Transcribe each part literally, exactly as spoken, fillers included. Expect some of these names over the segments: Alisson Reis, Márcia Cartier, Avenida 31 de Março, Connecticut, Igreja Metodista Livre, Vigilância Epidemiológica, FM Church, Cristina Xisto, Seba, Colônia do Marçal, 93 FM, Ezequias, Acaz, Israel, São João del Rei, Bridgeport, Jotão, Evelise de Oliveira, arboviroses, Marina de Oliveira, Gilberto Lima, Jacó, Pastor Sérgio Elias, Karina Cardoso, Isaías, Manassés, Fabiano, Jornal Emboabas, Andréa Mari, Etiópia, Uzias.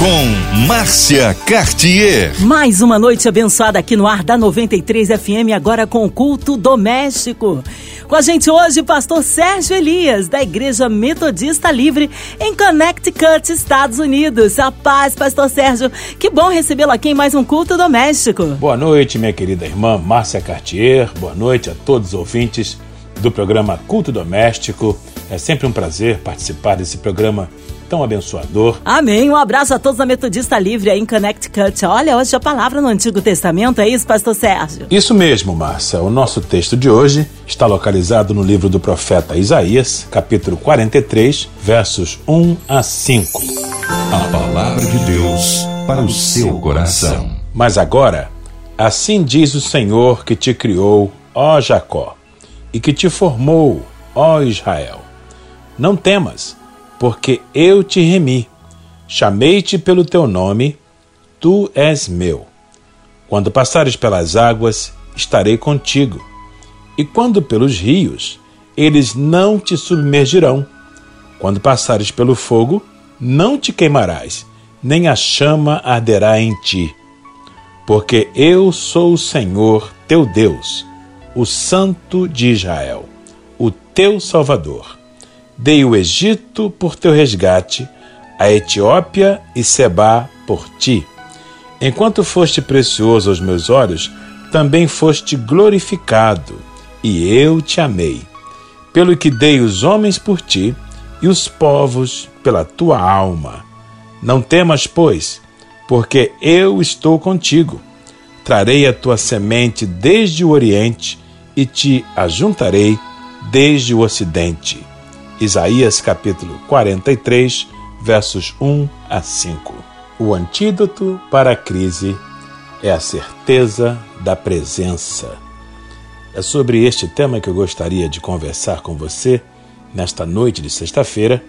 Com Márcia Cartier. Mais uma noite abençoada aqui no ar da noventa e três F M, agora com o culto doméstico. Com a gente hoje, pastor Sérgio Elias, da Igreja Metodista Livre, em Connecticut, Estados Unidos. A paz, pastor Sérgio. Que bom recebê-lo aqui em mais um culto doméstico. Boa noite, minha querida irmã Márcia Cartier. Boa noite a todos os ouvintes do programa Culto Doméstico. É sempre um prazer participar desse programa tão abençoador. Amém. Um abraço a todos da Metodista Livre aí em Connecticut. Olha, hoje a palavra no Antigo Testamento, é isso, pastor Sérgio? Isso mesmo, Márcia. O nosso texto de hoje está localizado no livro do profeta Isaías, capítulo quarenta e três, versos um a cinco. A palavra de Deus para o seu coração. Mas agora, assim diz o Senhor que te criou, ó Jacó, e que te formou, ó Israel. Não temas, porque eu te remi, chamei-te pelo teu nome, tu és meu. Quando passares pelas águas, estarei contigo, e quando pelos rios, eles não te submergirão. Quando passares pelo fogo, não te queimarás, nem a chama arderá em ti. Porque eu sou o Senhor teu Deus, o Santo de Israel, o teu Salvador. Dei o Egito por teu resgate, a Etiópia e Seba por ti. Enquanto foste precioso aos meus olhos, também foste glorificado, e eu te amei. Pelo que dei os homens por ti, e os povos pela tua alma. Não temas, pois, porque eu estou contigo. Trarei a tua semente desde o Oriente, e te ajuntarei desde o Ocidente. Isaías capítulo quarenta e três, versos um a cinco. O antídoto para a crise é a certeza da presença. É sobre este tema que eu gostaria de conversar com você nesta noite de sexta-feira,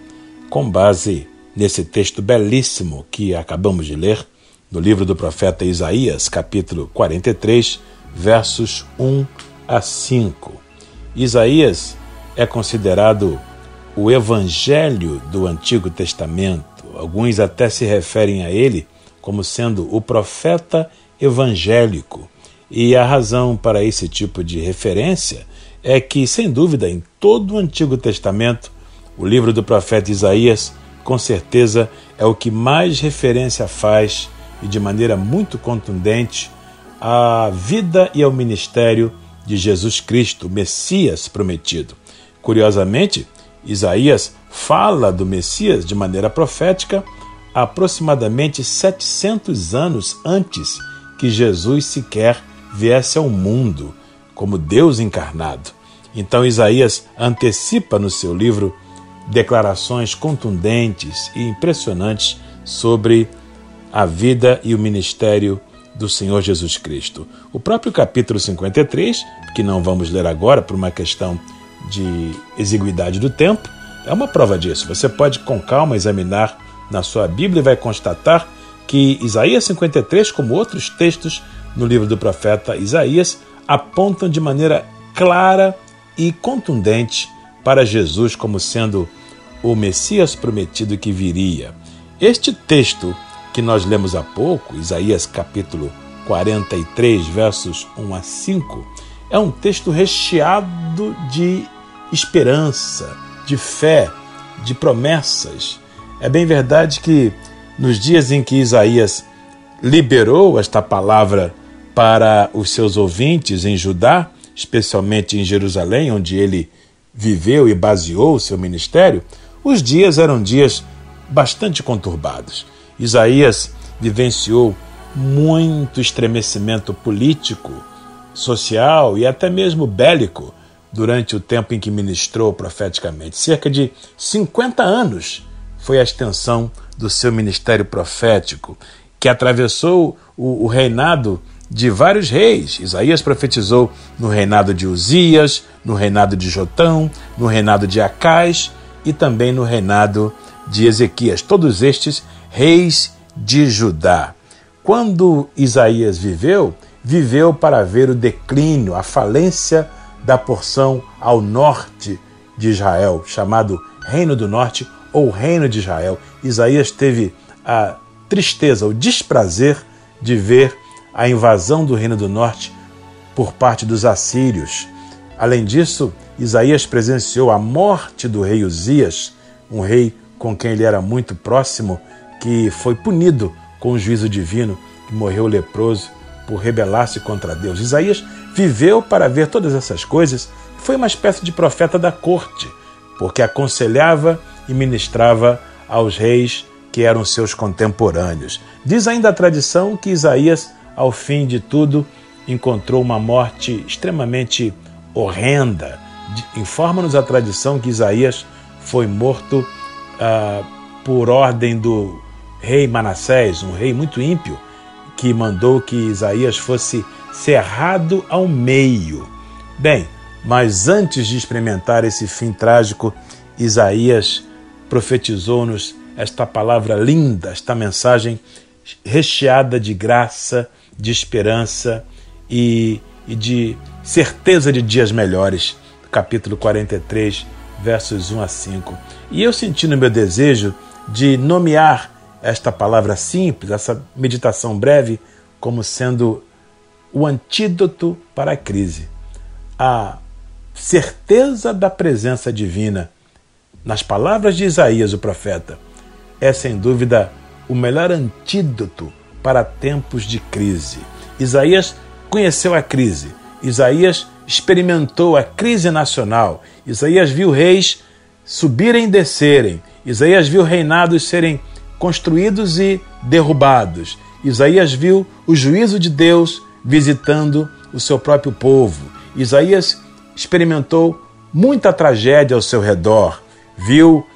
com base nesse texto belíssimo que acabamos de ler, no livro do profeta Isaías, capítulo quarenta e três, versos um a cinco. Isaías é considerado o Evangelho do Antigo Testamento. Alguns até se referem a ele como sendo o profeta evangélico. E a razão para esse tipo de referência é que, sem dúvida, em todo o Antigo Testamento, o livro do profeta Isaías, com certeza, é o que mais referência faz, e de maneira muito contundente, à vida e ao ministério de Jesus Cristo, o Messias prometido. Curiosamente, Isaías fala do Messias de maneira profética aproximadamente setecentos anos antes que Jesus sequer viesse ao mundo como Deus encarnado. Então Isaías antecipa no seu livro declarações contundentes e impressionantes sobre a vida e o ministério do Senhor Jesus Cristo. O próprio capítulo cinquenta e três, que não vamos ler agora por uma questão de exiguidade do tempo, é uma prova disso. Você pode com calma examinar na sua Bíblia e vai constatar que Isaías cinquenta e três, como outros textos no livro do profeta Isaías, apontam de maneira clara e contundente para Jesus como sendo o Messias prometido que viria. Este texto que nós lemos há pouco, Isaías capítulo quarenta e três, versos um a cinco, é um texto recheado de esperança, de fé, de promessas. É bem verdade que nos dias em que Isaías liberou esta palavra para os seus ouvintes em Judá, especialmente em Jerusalém, onde ele viveu e baseou o seu ministério, os dias eram dias bastante conturbados. Isaías vivenciou muito estremecimento político, social e até mesmo bélico durante o tempo em que ministrou profeticamente. Cerca de cinquenta anos foi a extensão do seu ministério profético, que atravessou o, o reinado de vários reis. Isaías profetizou no reinado de Uzias, no reinado de Jotão, no reinado de Acaz e também no reinado de Ezequias. Todos estes reis de Judá. Quando Isaías viveu, viveu para ver o declínio, a falência da porção ao norte de Israel, chamado Reino do Norte ou Reino de Israel. Isaías teve a tristeza, o desprazer de ver a invasão do Reino do Norte por parte dos assírios. Além disso, Isaías presenciou a morte do rei Uzias, um rei com quem ele era muito próximo, que foi punido com o juízo divino, que morreu leproso por rebelar-se contra Deus. Isaías viveu para ver todas essas coisas, foi uma espécie de profeta da corte, porque aconselhava e ministrava aos reis que eram seus contemporâneos. Diz ainda a tradição que Isaías, ao fim de tudo, encontrou uma morte extremamente horrenda. Informa-nos a tradição que Isaías foi morto uh, por ordem do rei Manassés, um rei muito ímpio, que mandou que Isaías fosse cerrado ao meio. Bem, mas antes de experimentar esse fim trágico, Isaías profetizou-nos esta palavra linda, esta mensagem recheada de graça, de esperança e, e de certeza de dias melhores. Capítulo quarenta e três, versos um a cinco. E eu senti no meu desejo de nomear esta palavra simples, essa meditação breve, como sendo o antídoto para a crise. A certeza da presença divina nas palavras de Isaías, o profeta, é sem dúvida o melhor antídoto para tempos de crise. Isaías conheceu a crise. Isaías experimentou a crise nacional. Isaías viu reis subirem e descerem. Isaías viu reinados serem construídos e derrubados. Isaías viu o juízo de Deus visitando o seu próprio povo. Isaías experimentou muita tragédia ao seu redor, viu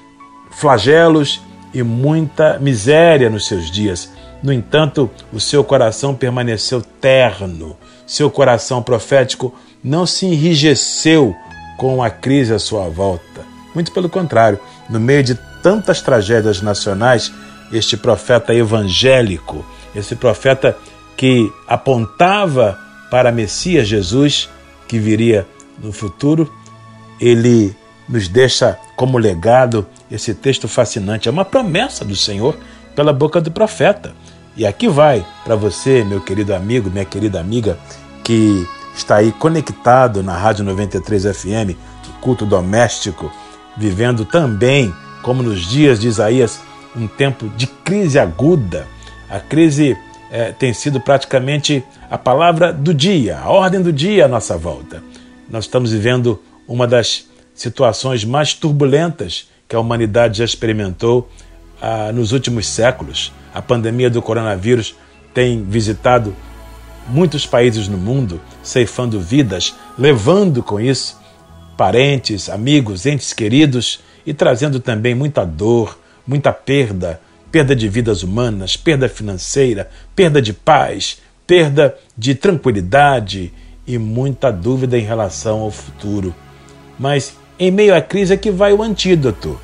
flagelos e muita miséria nos seus dias. No entanto, o seu coração permaneceu terno. Seu coração profético não se enrijeceu com a crise à sua volta. Muito pelo contrário, no meio de tantas tragédias nacionais, este profeta evangélico, esse profeta que apontava para Messias Jesus, que viria no futuro, ele nos deixa como legado esse texto fascinante. É uma promessa do Senhor pela boca do profeta. E aqui vai para você, meu querido amigo, minha querida amiga, que está aí conectado na Rádio noventa e três F M, culto doméstico, vivendo também, como nos dias de Isaías, um tempo de crise aguda. A crise é, tem sido praticamente a palavra do dia, a ordem do dia à nossa volta. Nós estamos vivendo uma das situações mais turbulentas que a humanidade já experimentou ah, nos últimos séculos. A pandemia do coronavírus tem visitado muitos países no mundo, ceifando vidas, levando com isso parentes, amigos, entes queridos, e trazendo também muita dor, muita perda, perda de vidas humanas, perda financeira, perda de paz, perda de tranquilidade e muita dúvida em relação ao futuro. Mas em meio à crise é que vai o antídoto,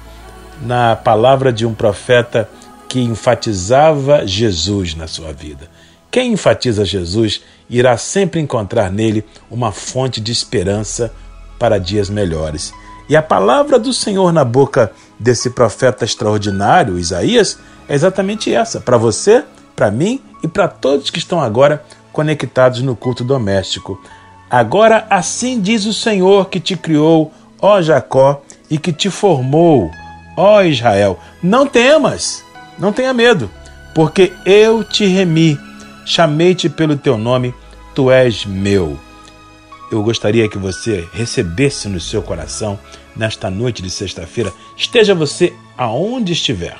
na palavra de um profeta que enfatizava Jesus na sua vida. Quem enfatiza Jesus irá sempre encontrar nele uma fonte de esperança para dias melhores. E a palavra do Senhor na boca desse profeta extraordinário, Isaías, é exatamente essa, para você, para mim e para todos que estão agora conectados no culto doméstico. Agora assim diz o Senhor que te criou, ó Jacó, e que te formou, ó Israel. Não temas, não tenha medo, porque eu te remi, chamei-te pelo teu nome, tu és meu. Eu gostaria que você recebesse no seu coração, nesta noite de sexta-feira, esteja você aonde estiver,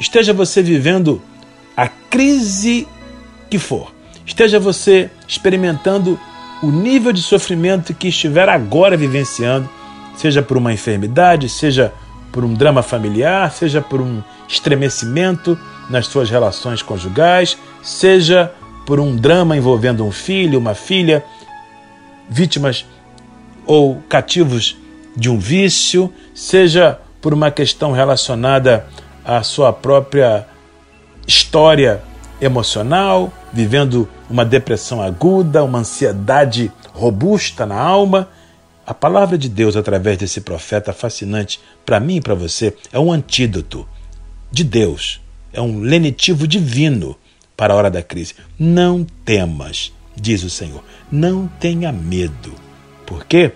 esteja você vivendo a crise que for, esteja você experimentando o nível de sofrimento que estiver agora vivenciando, seja por uma enfermidade, seja por um drama familiar, seja por um estremecimento nas suas relações conjugais, seja por um drama envolvendo um filho, uma filha, vítimas ou cativos de um vício, seja por uma questão relacionada à sua própria história emocional, vivendo uma depressão aguda, uma ansiedade robusta na alma. A palavra de Deus, através desse profeta fascinante, para mim e para você, é um antídoto de Deus, é um lenitivo divino para a hora da crise. Não temas, diz o Senhor, não tenha medo. Por quê?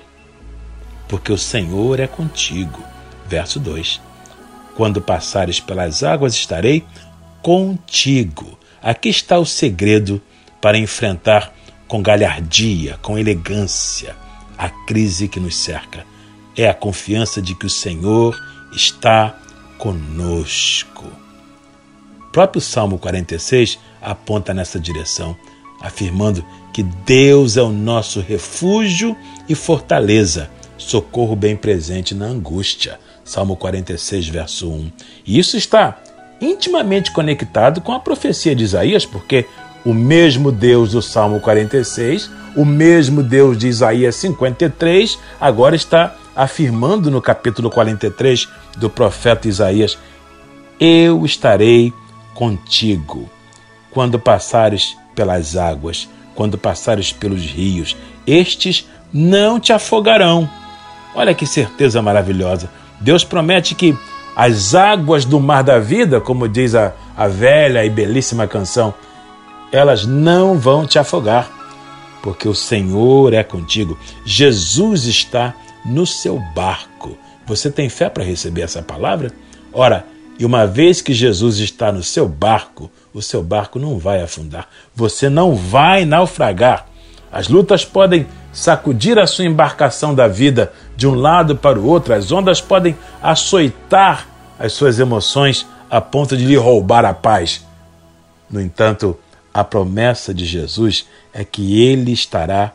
Porque o Senhor é contigo. Verso dois. Quando passares pelas águas, estarei contigo. Aqui está o segredo para enfrentar com galhardia, com elegância, a crise que nos cerca. É a confiança de que o Senhor está conosco. O próprio Salmo quarenta e seis aponta nessa direção, afirmando que Deus é o nosso refúgio e fortaleza, socorro bem presente na angústia. Salmo quarenta e seis, verso um. E isso está intimamente conectado com a profecia de Isaías, porque o mesmo Deus do Salmo quarenta e seis, o mesmo Deus de Isaías cinquenta e três, agora está afirmando no capítulo quarenta e três do profeta Isaías: eu estarei contigo quando passares pelas águas, quando passares pelos rios, estes não te afogarão. Olha que certeza maravilhosa! Deus promete que as águas do mar da vida, como diz a, a velha e belíssima canção, elas não vão te afogar, porque o Senhor é contigo. Jesus está no seu barco. Você tem fé para receber essa palavra? Ora, e uma vez que Jesus está no seu barco, o seu barco não vai afundar. Você não vai naufragar. As lutas podem sacudir a sua embarcação da vida de um lado para o outro. As ondas podem açoitar as suas emoções a ponto de lhe roubar a paz. No entanto, a promessa de Jesus é que ele estará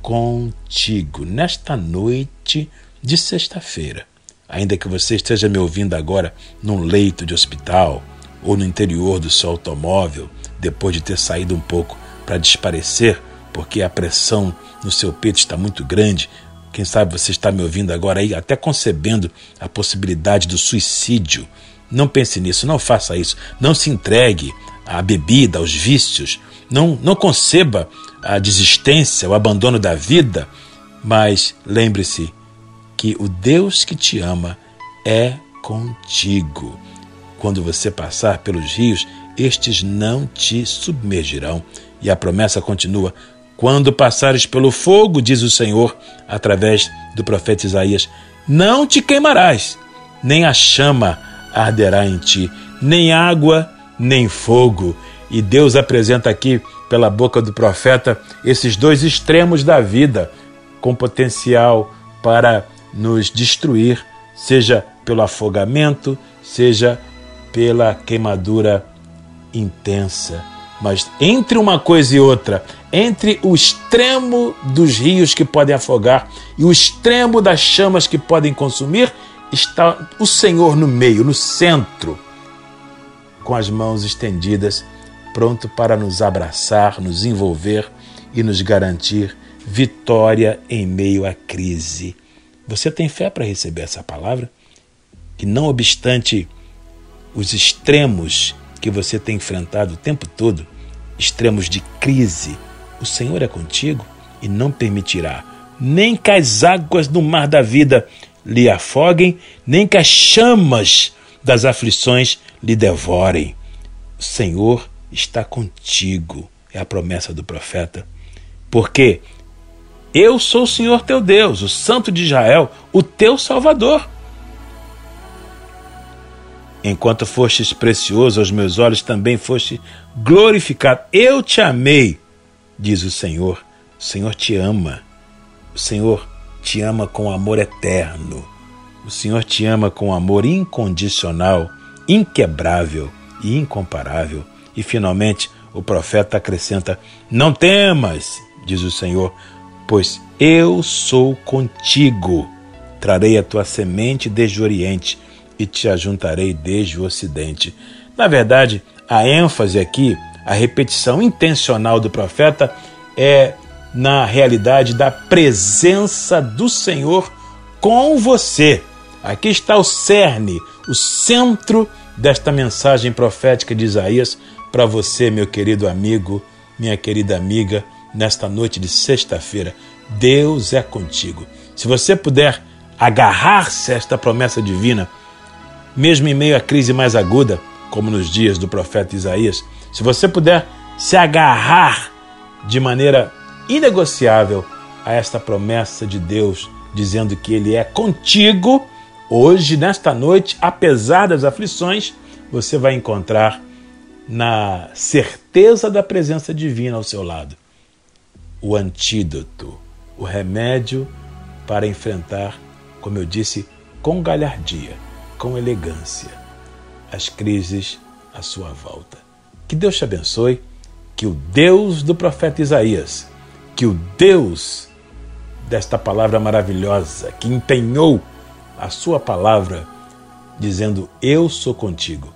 contigo nesta noite de sexta-feira. Ainda que você esteja me ouvindo agora num leito de hospital ou no interior do seu automóvel, depois de ter saído um pouco para desaparecer, porque a pressão no seu peito está muito grande. Quem sabe você está me ouvindo agora aí, até concebendo a possibilidade do suicídio. Não pense nisso, não faça isso. Não se entregue à bebida, aos vícios. Não, não conceba a desistência, o abandono da vida. Mas lembre-se que o Deus que te ama é contigo. Quando você passar pelos rios, estes não te submergirão. E a promessa continua: quando passares pelo fogo, diz o Senhor, através do profeta Isaías, não te queimarás, nem a chama arderá em ti, nem água, nem fogo. E Deus apresenta aqui, pela boca do profeta, esses dois extremos da vida, com potencial para nos destruir, seja pelo afogamento, seja pela queimadura intensa. Mas entre uma coisa e outra, entre o extremo dos rios que podem afogar e o extremo das chamas que podem consumir, está o Senhor no meio, no centro, com as mãos estendidas, pronto para nos abraçar, nos envolver e nos garantir vitória em meio à crise. Você tem fé para receber essa palavra? Que não obstante os extremos que você tem enfrentado o tempo todo, extremos de crise, o Senhor é contigo e não permitirá nem que as águas do mar da vida lhe afoguem, nem que as chamas das aflições lhe devorem. O Senhor está contigo, é a promessa do profeta. Porque eu sou o Senhor teu Deus, o Santo de Israel, o teu Salvador. Enquanto fostes precioso aos meus olhos, também foste glorificado. Eu te amei, diz o Senhor. O Senhor te ama. O Senhor te ama com amor eterno. O Senhor te ama com amor incondicional, inquebrável e incomparável. E, finalmente, o profeta acrescenta: não temas, diz o Senhor, pois eu sou contigo. Trarei a tua semente desde o Oriente e te ajuntarei desde o Ocidente. Na verdade, a ênfase aqui, a repetição intencional do profeta, é na realidade da presença do Senhor com você. Aqui está o cerne, o centro desta mensagem profética de Isaías para você, meu querido amigo, minha querida amiga, nesta noite de sexta-feira. Deus é contigo. Se você puder agarrar-se a esta promessa divina, mesmo em meio à crise mais aguda, como nos dias do profeta Isaías, se você puder se agarrar de maneira inegociável a esta promessa de Deus, dizendo que Ele é contigo, hoje, nesta noite, apesar das aflições, você vai encontrar na certeza da presença divina ao seu lado o antídoto, o remédio para enfrentar, como eu disse, com galhardia, com elegância, as crises à sua volta. Que Deus te abençoe, que o Deus do profeta Isaías, que o Deus desta palavra maravilhosa, que empenhou a sua palavra, dizendo, eu sou contigo,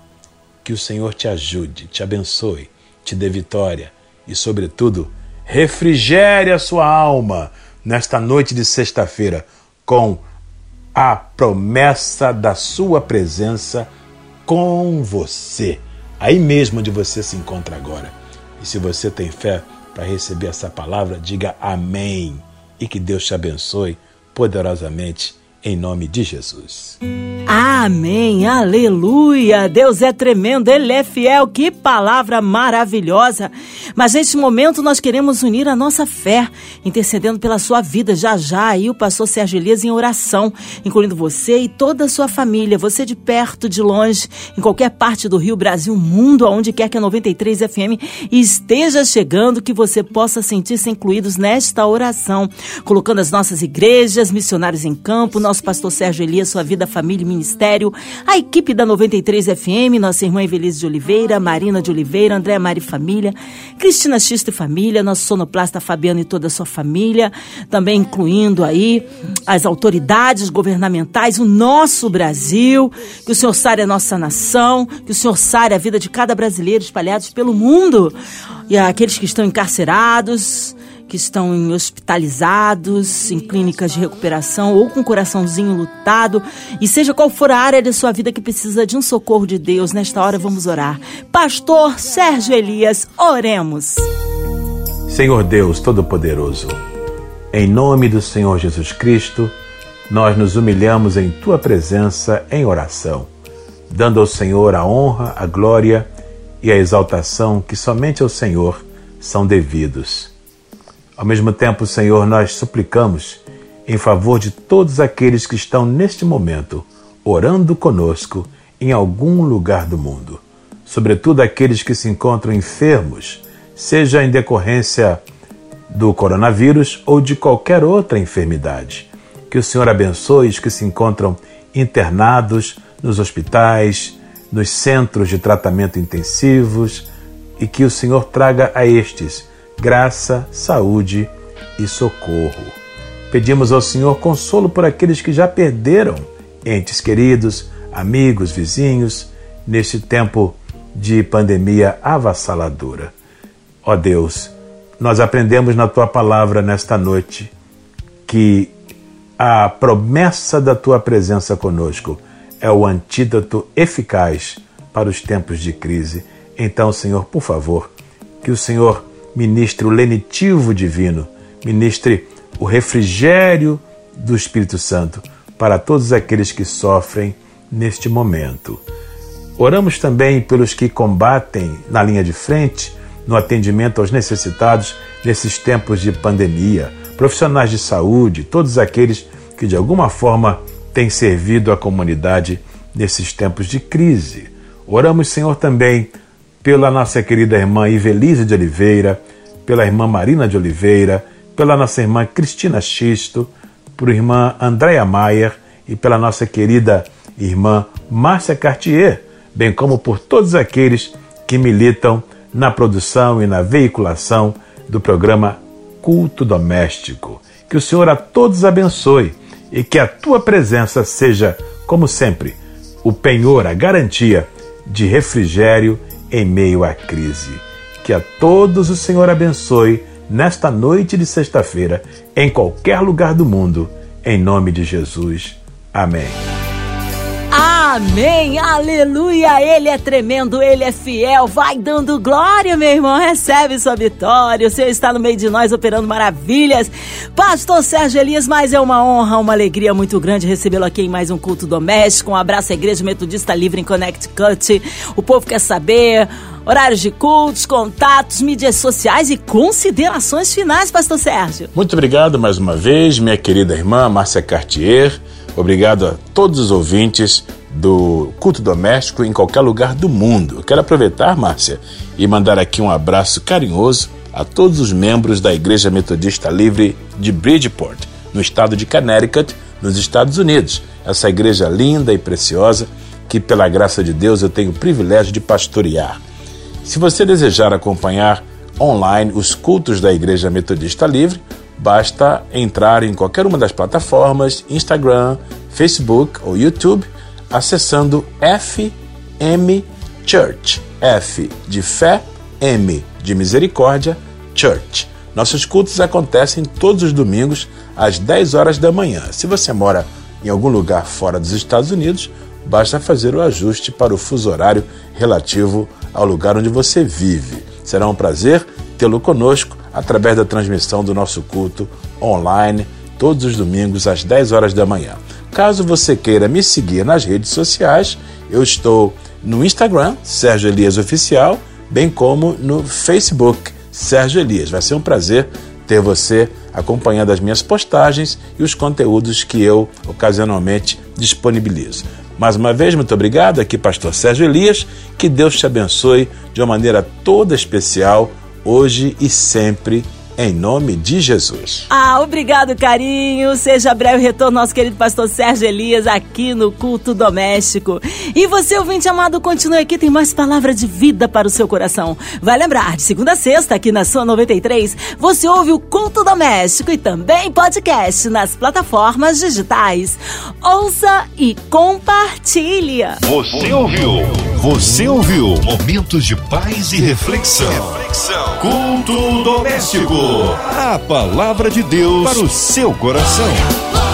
que o Senhor te ajude, te abençoe, te dê vitória e, sobretudo, refrigere a sua alma nesta noite de sexta-feira com a promessa da sua presença com você, aí mesmo onde você se encontra agora. E se você tem fé para receber essa palavra, diga amém e que Deus te abençoe poderosamente em nome de Jesus. Amém, aleluia, Deus é tremendo, Ele é fiel, que palavra maravilhosa. Mas neste momento nós queremos unir a nossa fé, intercedendo pela sua vida, já já aí o pastor Sérgio Elias em oração, incluindo você e toda a sua família, você de perto, de longe, em qualquer parte do Rio, Brasil, mundo, aonde quer que a noventa e três F M esteja chegando, que você possa sentir-se incluídos nesta oração, colocando as nossas igrejas, missionários em campo, nosso pastor Sérgio Elias, sua vida, família e ministério, a equipe da noventa e três F M, nossa irmã Evelise de Oliveira, Marina de Oliveira, Andréa Mari família, Cristina Xisto e família, nosso sonoplasta Fabiano e toda a sua família, também incluindo aí as autoridades governamentais, o nosso Brasil, que o Senhor sare a nossa nação, que o Senhor sare a vida de cada brasileiro espalhados pelo mundo, e aqueles que estão encarcerados, que estão em hospitalizados, em clínicas de recuperação ou com o coraçãozinho lutado, e seja qual for a área da sua vida que precisa de um socorro de Deus, nesta hora vamos orar. Pastor Sérgio Elias, oremos. Senhor Deus Todo-Poderoso, em nome do Senhor Jesus Cristo, nós nos humilhamos em Tua presença em oração, dando ao Senhor a honra, a glória e a exaltação que somente ao Senhor são devidos. Ao mesmo tempo, Senhor, nós suplicamos em favor de todos aqueles que estão neste momento orando conosco em algum lugar do mundo, sobretudo aqueles que se encontram enfermos, seja em decorrência do coronavírus ou de qualquer outra enfermidade. Que o Senhor abençoe os que se encontram internados nos hospitais, nos centros de tratamento intensivos, e que o Senhor traga a estes graça, saúde e socorro. Pedimos ao Senhor consolo por aqueles que já perderam entes queridos, amigos, vizinhos, neste tempo de pandemia avassaladora. Ó Deus, nós aprendemos na Tua palavra nesta noite que a promessa da Tua presença conosco é o antídoto eficaz para os tempos de crise. Então, Senhor, por favor, que o Senhor ministre o lenitivo divino, ministre o refrigério do Espírito Santo para todos aqueles que sofrem neste momento. Oramos também pelos que combatem na linha de frente, no atendimento aos necessitados nesses tempos de pandemia, profissionais de saúde, todos aqueles que de alguma forma têm servido à comunidade nesses tempos de crise. Oramos, Senhor, também pela nossa querida irmã Evelise de Oliveira, pela irmã Marina de Oliveira, pela nossa irmã Cristina Xisto, por irmã Andréa Maier e pela nossa querida irmã Márcia Cartier, bem como por todos aqueles que militam na produção e na veiculação do programa Culto Doméstico. Que o Senhor a todos abençoe e que a Tua presença seja, como sempre, o penhor, a garantia de refrigério em meio à crise. Que a todos o Senhor abençoe nesta noite de sexta-feira, em qualquer lugar do mundo, em nome de Jesus. Amém. Ah! Amém, aleluia, Ele é tremendo, Ele é fiel, vai dando glória, meu irmão, recebe sua vitória, o Senhor está no meio de nós operando maravilhas. Pastor Sérgio Elias, mas é uma honra, uma alegria muito grande recebê-lo aqui em mais um culto doméstico. Um abraço à Igreja Metodista Livre em Connecticut, o povo quer saber... Horários de cultos, contatos, mídias sociais e considerações finais, Pastor Sérgio. Muito obrigado mais uma vez, minha querida irmã Márcia Cartier. Obrigado a todos os ouvintes do culto doméstico em qualquer lugar do mundo. Eu quero aproveitar, Márcia, e mandar aqui um abraço carinhoso a todos os membros da Igreja Metodista Livre de Bridgeport, no estado de Connecticut, nos Estados Unidos. Essa igreja linda e preciosa que, pela graça de Deus, eu tenho o privilégio de pastorear. Se você desejar acompanhar online os cultos da Igreja Metodista Livre, basta entrar em qualquer uma das plataformas, Instagram, Facebook ou YouTube, acessando F M Church. F de fé, M de misericórdia, Church. Nossos cultos acontecem todos os domingos às dez horas da manhã. Se você mora em algum lugar fora dos Estados Unidos, basta fazer o ajuste para o fuso horário relativo ao lugar onde você vive. Será um prazer tê-lo conosco através da transmissão do nosso culto online, todos os domingos às dez horas da manhã. Caso você queira me seguir nas redes sociais, eu estou no Instagram, Sérgio Elias Oficial, bem como no Facebook, Sérgio Elias. Vai ser um prazer ter você acompanhando as minhas postagens e os conteúdos que eu ocasionalmente disponibilizo. Mais uma vez, muito obrigado, aqui Pastor Sérgio Elias, que Deus te abençoe de uma maneira toda especial, hoje e sempre, em nome de Jesus. Ah, obrigado, carinho. Seja breve o retorno, nosso querido Pastor Sérgio Elias, aqui no Culto Doméstico. E você, ouvinte amado, continue aqui, tem mais palavra de vida para o seu coração. Vai lembrar, de segunda a sexta, aqui na sua noventa e três, você ouve o Culto Doméstico e também podcast nas plataformas digitais. Ouça e compartilha. Você ouviu? Você ouviu? Momentos de paz e reflexão. reflexão. Culto Doméstico. A palavra de Deus para o seu coração.